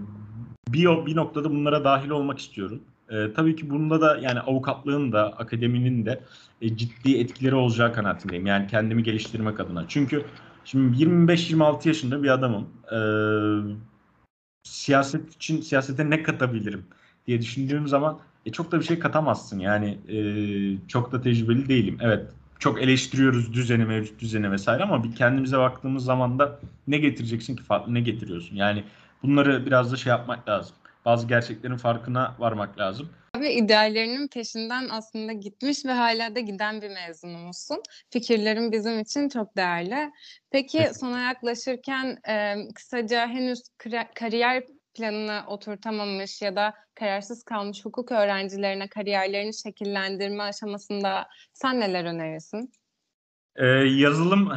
bir, bir noktada bunlara dahil olmak istiyorum. Ee, tabii ki bunda da yani avukatlığın da akademinin de e, ciddi etkileri olacağı kanaatindeyim. Yani kendimi geliştirmek adına. Çünkü şimdi yirmi beş yirmi altı yaşında bir adamım. Ee, siyaset için siyasete ne katabilirim diye düşündüğüm zaman E çok da bir şey katamazsın yani e, çok da tecrübeli değilim. Evet, çok eleştiriyoruz düzeni, mevcut düzeni vesaire, ama bir kendimize baktığımız zaman da ne getireceksin ki, farklı ne getiriyorsun? Yani bunları biraz da şey yapmak lazım. Bazı gerçeklerin farkına varmak lazım. Abi ideallerinin peşinden aslında gitmiş ve hala da giden bir mezunumuzsun. Fikirlerin bizim için çok değerli. Peki evet. Sona yaklaşırken e, kısaca henüz kre- kariyer planını oturtamamış ya da kararsız kalmış hukuk öğrencilerine kariyerlerini şekillendirme aşamasında sen neler önerirsin? Ee, yazılım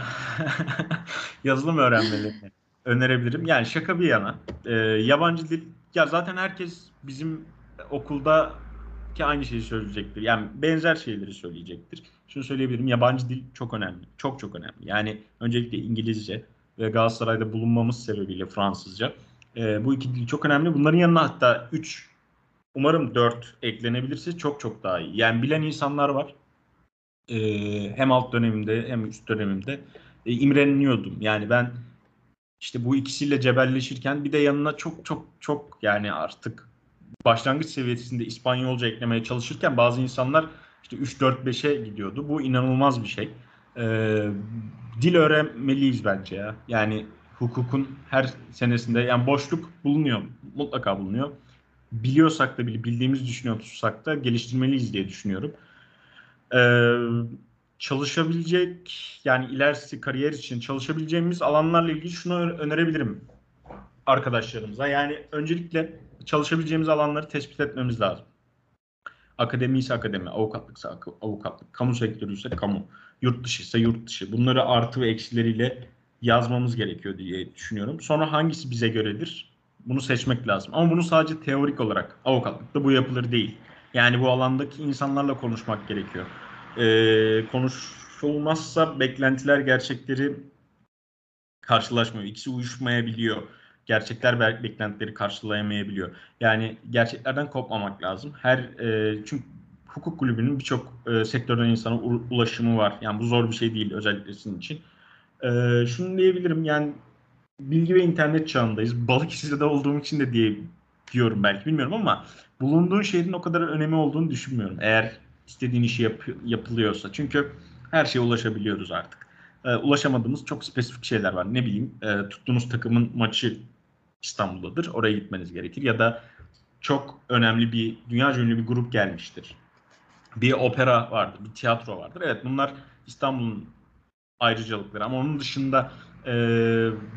yazılım öğrenmelerini önerebilirim. Yani şaka bir yana. E, yabancı dil, ya zaten herkes bizim okuldaki aynı şeyi söyleyecektir. Yani benzer şeyleri söyleyecektir. Şunu söyleyebilirim. Yabancı dil çok önemli. Çok çok önemli. Yani öncelikle İngilizce ve Galatasaray'da bulunmamız sebebiyle Fransızca. E, bu iki dil çok önemli. Bunların yanına hatta üç, umarım dört eklenebilirse çok çok daha iyi. Yani bilen insanlar var. E, hem alt dönemimde hem üst dönemimde e, imreniyordum. Yani ben işte bu ikisiyle cebelleşirken bir de yanına çok çok çok yani artık başlangıç seviyesinde İspanyolca eklemeye çalışırken bazı insanlar işte üç dört beşe gidiyordu. Bu inanılmaz bir şey. E, dil öğrenmeliyiz bence ya. Yani hukukun her senesinde yani boşluk bulunuyor, mutlaka bulunuyor. Biliyorsak da, bildiğimiz düşünüyorsak da geliştirmeliyiz diye düşünüyorum. Ee, çalışabilecek, yani ilerisi kariyer için çalışabileceğimiz alanlarla ilgili şunu önerebilirim arkadaşlarımıza. Yani öncelikle çalışabileceğimiz alanları tespit etmemiz lazım. Akademi ise akademi, avukatlıksa avukatlık, kamu sektörü ise kamu, yurt dışı ise yurt dışı. Bunları artı ve eksileriyle yazmamız gerekiyor diye düşünüyorum. Sonra hangisi bize göredir? Bunu seçmek lazım. Ama bunu sadece teorik olarak, avukatlıkta bu yapılır değil. Yani bu alandaki insanlarla konuşmak gerekiyor. Ee, konuşulmazsa beklentiler gerçekleri karşılaşmıyor. İkisi uyuşmayabiliyor. Gerçekler beklentileri karşılayamayabiliyor. Yani gerçeklerden kopmamak lazım. Her e, çünkü hukuk kulübünün birçok e, sektörden insana ulaşımı var. Yani bu zor bir şey değil özellikle sizin için. Ee, şunu diyebilirim, yani bilgi ve internet çağındayız. Balıkesir'de olduğum için de diye diyorum belki, bilmiyorum, ama bulunduğun şehrin o kadar önemi olduğunu düşünmüyorum. Eğer istediğin işi yap, yapılıyorsa. Çünkü her şeye ulaşabiliyoruz artık. Ee, ulaşamadığımız çok spesifik şeyler var. Ne bileyim e, tuttuğunuz takımın maçı İstanbul'dadır. Oraya gitmeniz gerekir. Ya da çok önemli bir, dünyaca ünlü bir grup gelmiştir. Bir opera vardır, bir tiyatro vardır. Evet, bunlar İstanbul'un ayrıcalıkları, ama onun dışında e,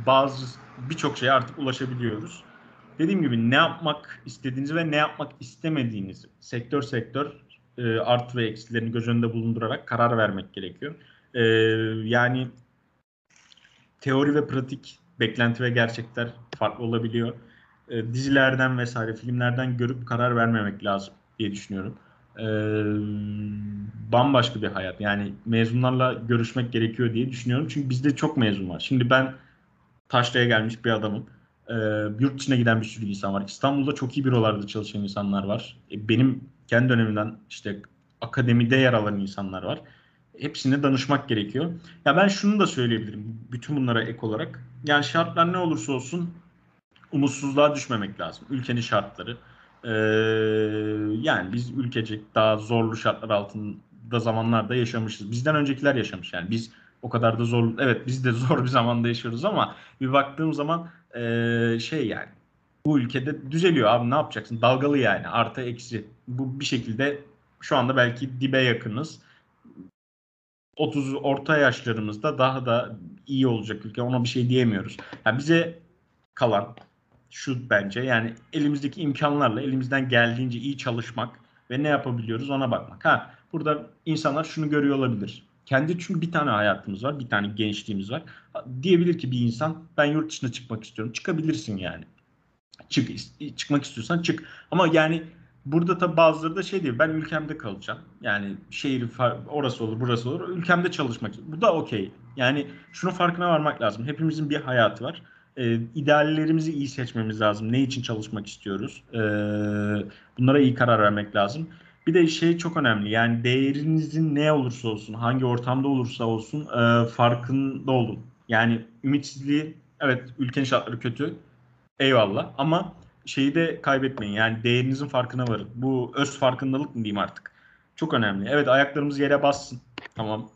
bazı birçok şeye artık ulaşabiliyoruz. Dediğim gibi ne yapmak istediğinizi ve ne yapmak istemediğinizi sektör sektör e, artı ve eksilerini göz önünde bulundurarak karar vermek gerekiyor. E, yani teori ve pratik, beklenti ve gerçekler farklı olabiliyor. E, dizilerden vesaire, filmlerden görüp karar vermemek lazım diye düşünüyorum. Ee, bambaşka bir hayat. Yani mezunlarla görüşmek gerekiyor diye düşünüyorum. Çünkü bizde çok mezun var. Şimdi ben Taşra'ya gelmiş bir adamım. Ee, yurt dışına giden bir sürü insan var. İstanbul'da çok iyi bürolarda çalışan insanlar var. E, benim kendi dönemimden işte akademide yer alan insanlar var. Hepsine danışmak gerekiyor. Ya ben şunu da söyleyebilirim bütün bunlara ek olarak. Yani şartlar ne olursa olsun umutsuzluğa düşmemek lazım. Ülkenin şartları. Ee, yani biz ülkecek daha zorlu şartlar altında zamanlarda yaşamışız. Bizden öncekiler yaşamış, yani biz o kadar da zor, evet biz de zor bir zamanda yaşıyoruz, ama bir baktığım zaman ee, şey yani bu ülkede düzeliyor abi, ne yapacaksın, dalgalı yani, artı eksi, bu bir şekilde şu anda belki dibe yakınız. otuz orta yaşlarımızda daha da iyi olacak ülke, ona bir şey diyemiyoruz. Yani bize kalan şu bence, yani elimizdeki imkanlarla elimizden geldiğince iyi çalışmak ve ne yapabiliyoruz ona bakmak. Ha, burada insanlar şunu görüyor olabilir. Kendi, çünkü bir tane hayatımız var, bir tane gençliğimiz var. Diyebilir ki bir insan, ben yurt dışına çıkmak istiyorum. Çıkabilirsin yani. Çık, çıkmak istiyorsan çık. Ama yani burada tabi bazıları da şey diyor, ben ülkemde kalacağım. Yani şehir orası olur, burası olur. Ülkemde çalışmak istiyorum. Bu da okey. Yani şunun farkına varmak lazım. Hepimizin bir hayatı var. Ee, ideallerimizi iyi seçmemiz lazım. Ne için çalışmak istiyoruz? Ee, bunlara iyi karar vermek lazım. Bir de şey çok önemli. Yani değerinizin ne olursa olsun, hangi ortamda olursa olsun e, farkında olun. Yani ümitsizliği, evet ülkenin şartları kötü. Eyvallah. Ama şeyi de kaybetmeyin. Yani değerinizin farkına varın. Bu öz farkındalık mı diyeyim artık? Çok önemli. Evet, ayaklarımız yere bassın. Tamam.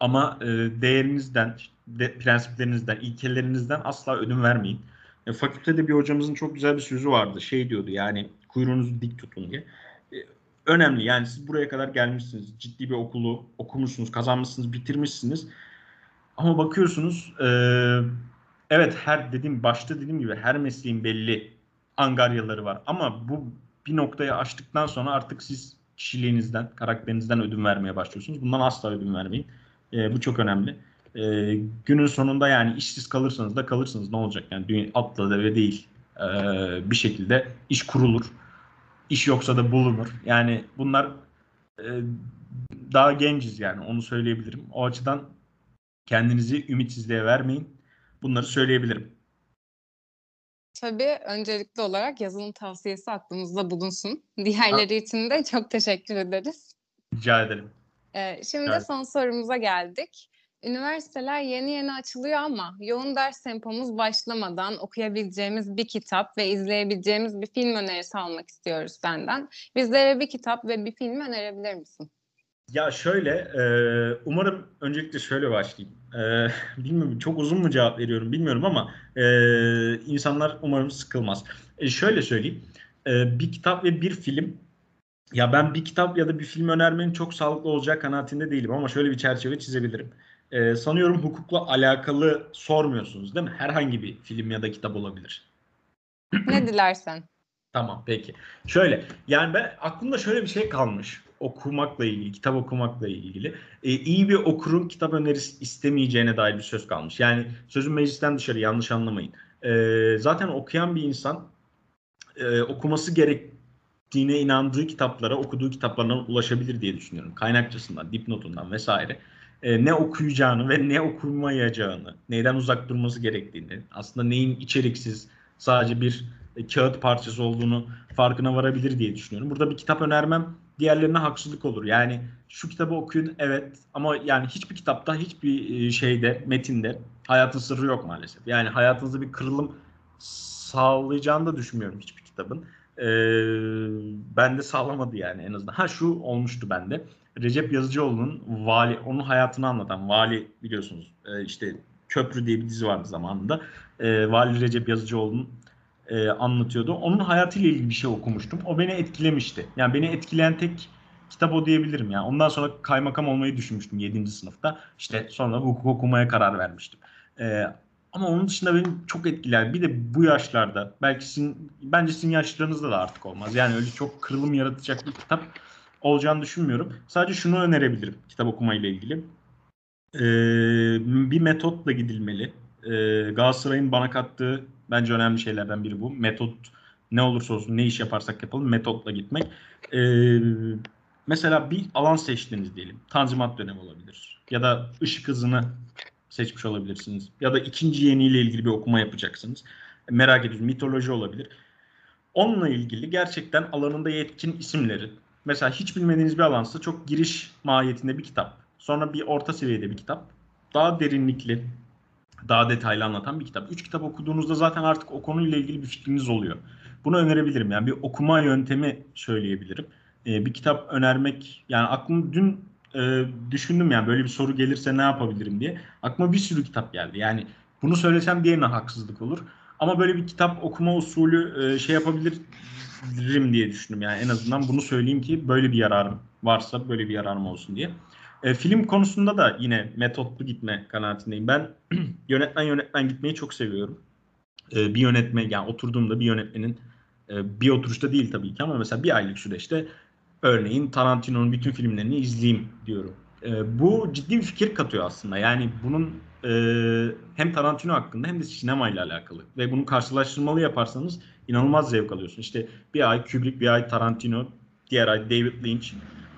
Ama e, değerinizden, de, prensiplerinizden, ilkelerinizden asla ödün vermeyin. E, fakültede bir hocamızın çok güzel bir sözü vardı. Şey diyordu, yani kuyruğunuzu dik tutun diye. E, önemli yani, siz buraya kadar gelmişsiniz. Ciddi bir okulu okumuşsunuz, kazanmışsınız, bitirmişsiniz. Ama bakıyorsunuz e, evet, her dediğim, başta dediğim gibi her mesleğin belli angaryaları var. Ama bu bir noktayı aştıktan sonra artık siz kişiliğinizden, karakterinizden ödün vermeye başlıyorsunuz. Bundan asla ödün vermeyin. E, bu çok önemli. E, günün sonunda yani işsiz kalırsanız da kalırsanız ne olacak? Yani atla deve değil. E, bir şekilde iş kurulur. İş yoksa da bulunur. Yani bunlar e, daha genciz yani, onu söyleyebilirim. O açıdan kendinizi ümitsizliğe vermeyin. Bunları söyleyebilirim. Tabii öncelikli olarak yazılım tavsiyesi aklımızda bulunsun. Diğerleri ha. için de çok teşekkür ederiz. Rica ederim. Ee, şimdi evet. de son sorumuza geldik. Üniversiteler yeni yeni açılıyor ama yoğun ders tempomuz başlamadan okuyabileceğimiz bir kitap ve izleyebileceğimiz bir film önerisi almak istiyoruz senden. Bizlere bir kitap ve bir film önerebilir misin? Ya şöyle, e, umarım öncelikle şöyle başlayayım. E, bilmiyorum, çok uzun mu cevap veriyorum bilmiyorum ama e, insanlar umarım sıkılmaz. E, şöyle söyleyeyim, e, bir kitap ve bir film. Ya ben bir kitap ya da bir film önermenin çok sağlıklı olacağı kanaatinde değilim ama şöyle bir çerçeve çizebilirim. E, sanıyorum hukukla alakalı sormuyorsunuz değil mi? Herhangi bir film ya da kitap olabilir. Ne dilersen. Tamam, peki. Şöyle, yani ben aklımda şöyle bir şey kalmış. Okumakla ilgili, kitap okumakla ilgili e, iyi bir okurun kitap önerisi istemeyeceğine dair bir söz kalmış. Yani sözün meclisten dışarı, yanlış anlamayın. E, zaten okuyan bir insan e, okuması gerektiğine inandığı kitaplara, okuduğu kitaplarına ulaşabilir diye düşünüyorum. Kaynakçasından, dipnotundan vesaire. E, ne okuyacağını ve ne okumayacağını, neyden uzak durması gerektiğini, aslında neyin içeriksiz, sadece bir e, kağıt parçası olduğunu farkına varabilir diye düşünüyorum. Burada bir kitap önermem diğerlerine haksızlık olur. Yani şu kitabı okuyun, evet, ama yani hiçbir kitapta, hiçbir şeyde, metinde hayatın sırrı yok maalesef. Yani hayatınızda bir kırılım sağlayacağını da düşünmüyorum hiçbir kitabın. Ee, bende sağlamadı yani en azından. Ha, şu olmuştu bende. Recep Yazıcıoğlu'nun Vali, onun hayatını anlatan Vali, biliyorsunuz ee, işte Köprü diye bir dizi vardı zamanında. Ee, Vali Recep Yazıcıoğlu'nun E, anlatıyordu. Onun hayatıyla ilgili bir şey okumuştum. O beni etkilemişti. Yani beni etkileyen tek kitap o diyebilirim. Yani ondan sonra kaymakam olmayı düşünmüştüm yedinci sınıfta. İşte sonra hukuk okumaya karar vermiştim. E, ama onun dışında beni çok etkiler. Bir de bu yaşlarda, belki sizin, bence sizin yaşlarınızda da artık olmaz. Yani öyle çok kırılım yaratacak bir kitap olacağını düşünmüyorum. Sadece şunu önerebilirim kitap okumayla ilgili. E, bir metotla gidilmeli. E, Galatasaray'ın bana kattığı bence önemli şeylerden biri bu. Metot, ne olursa olsun, ne iş yaparsak yapalım metotla gitmek. Ee, mesela bir alan seçtiniz diyelim. Tanzimat dönemi olabilir. Ya da ışık hızını seçmiş olabilirsiniz. Ya da ikinci yeniyle ilgili bir okuma yapacaksınız. Merak ediyorsunuz. Mitoloji olabilir. Onunla ilgili gerçekten alanında yetkin isimleri. Mesela hiç bilmediğiniz bir alansa çok giriş mahiyetinde bir kitap. Sonra bir orta seviyede bir kitap. Daha derinlikli, daha detaylı anlatan bir kitap. Üç kitap okuduğunuzda zaten artık o konuyla ilgili bir fikriniz oluyor. Bunu önerebilirim. Yani bir okuma yöntemi söyleyebilirim. Ee, bir kitap önermek, yani aklım dün e, düşündüm yani böyle bir soru gelirse ne yapabilirim diye. Aklıma bir sürü kitap geldi. Yani bunu söylesem diğerine haksızlık olur. Ama böyle bir kitap okuma usulü e, şey yapabilirim diye düşündüm. Yani en azından bunu söyleyeyim ki böyle bir yararım varsa böyle bir yararım olsun diye. E, film konusunda da yine metotlu gitme kanaatindeyim. Ben yönetmen yönetmen gitmeyi çok seviyorum. E, bir yönetmen, yani oturduğumda bir yönetmenin e, bir oturuşta değil tabii ki ama mesela bir aylık süreçte örneğin Tarantino'nun bütün filmlerini izleyeyim diyorum. E, bu ciddi bir fikir katıyor aslında. Yani bunun e, hem Tarantino hakkında hem de sinemayla alakalı ve bunu karşılaştırmalı yaparsanız inanılmaz zevk alıyorsun. İşte bir ay Kubrick, bir ay Tarantino, diğer ay David Lynch.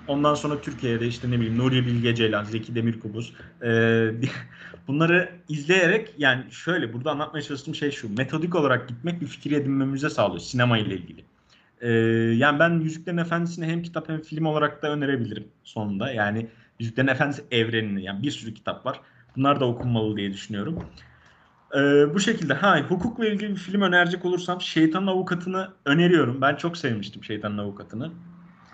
Ondan sonra Türkiye'de işte ne bileyim Nuri Bilge Ceylan, Zeki Demirkubuz. Ee, bunları izleyerek, yani şöyle burada anlatmaya çalıştığım şey şu. Metodik olarak gitmek bir fikir edinmemize sağlıyor sinema ile ilgili. Ee, yani ben Yüzüklerin Efendisi'ni hem kitap hem film olarak da önerebilirim sonunda. Yani Yüzüklerin Efendisi evrenini, yani bir sürü kitap var. Bunlar da okunmalı diye düşünüyorum. Ee, bu şekilde ha, hukukla ilgili bir film önerecek olursam Şeytanın Avukatı'nı öneriyorum. Ben çok sevmiştim Şeytanın Avukatı'nı.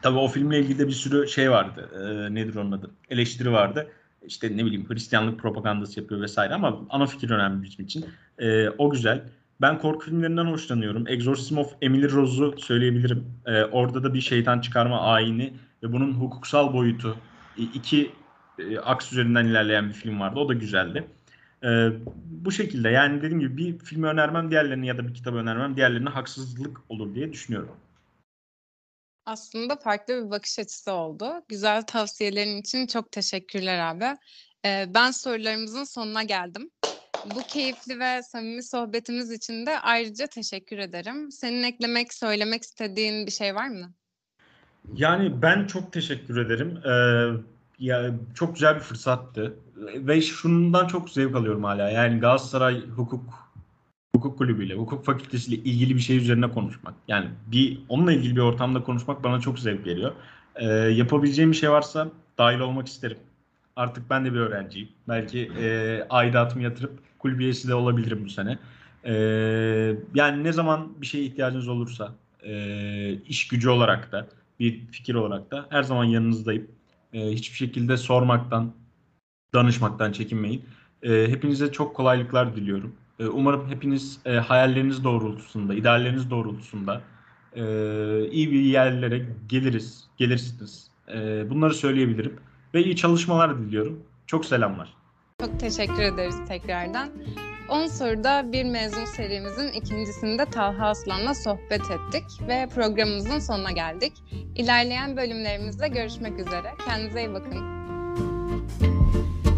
Tabii o filmle ilgili de bir sürü şey vardı. E, nedir onun adı? Eleştiri vardı. işte ne bileyim Hristiyanlık propagandası yapıyor vesaire, ama ana fikir önemli bizim için. E, o güzel. Ben korku filmlerinden hoşlanıyorum. Exorcism of Emily Rose'u söyleyebilirim. E, orada da bir şeytan çıkarma ayini ve bunun hukuksal boyutu iki e, aks üzerinden ilerleyen bir film vardı. O da güzeldi. Ee, bu şekilde yani dediğim gibi bir filmi önermem diğerlerine ya da bir kitabı önermem diğerlerine haksızlık olur diye düşünüyorum. Aslında farklı bir bakış açısı oldu. Güzel tavsiyelerin için çok teşekkürler abi. Ee, ben sorularımızın sonuna geldim. Bu keyifli ve samimi sohbetimiz için de ayrıca teşekkür ederim. Senin eklemek, söylemek istediğin bir şey var mı? Yani ben çok teşekkür ederim. Ee, Ya çok güzel bir fırsattı ve şundan çok zevk alıyorum hala. Yani Galatasaray Hukuk Hukuk Kulübü'yle, Hukuk Fakültesi'yle ilgili bir şey üzerine konuşmak. Yani bir onunla ilgili bir ortamda konuşmak bana çok zevk veriyor. Ee, yapabileceğim bir şey varsa dahil olmak isterim. Artık ben de bir öğrenciyim. Belki e, aidatımı yatırıp kulüp üyesi de olabilirim bu sene. E, yani ne zaman bir şeye ihtiyacınız olursa e, iş gücü olarak da bir fikir olarak da her zaman yanınızdayım. Hiçbir şekilde sormaktan, danışmaktan çekinmeyin. Hepinize çok kolaylıklar diliyorum. Umarım hepiniz hayalleriniz doğrultusunda, idealleriniz doğrultusunda iyi bir yerlere geliriz, gelirsiniz. Bunları söyleyebilirim. Ve iyi çalışmalar diliyorum. Çok selamlar. Çok teşekkür ederiz tekrardan. on soruda bir mezun serimizin ikincisinde Talha Aslan'la sohbet ettik ve programımızın sonuna geldik. İlerleyen bölümlerimizde görüşmek üzere. Kendinize iyi bakın.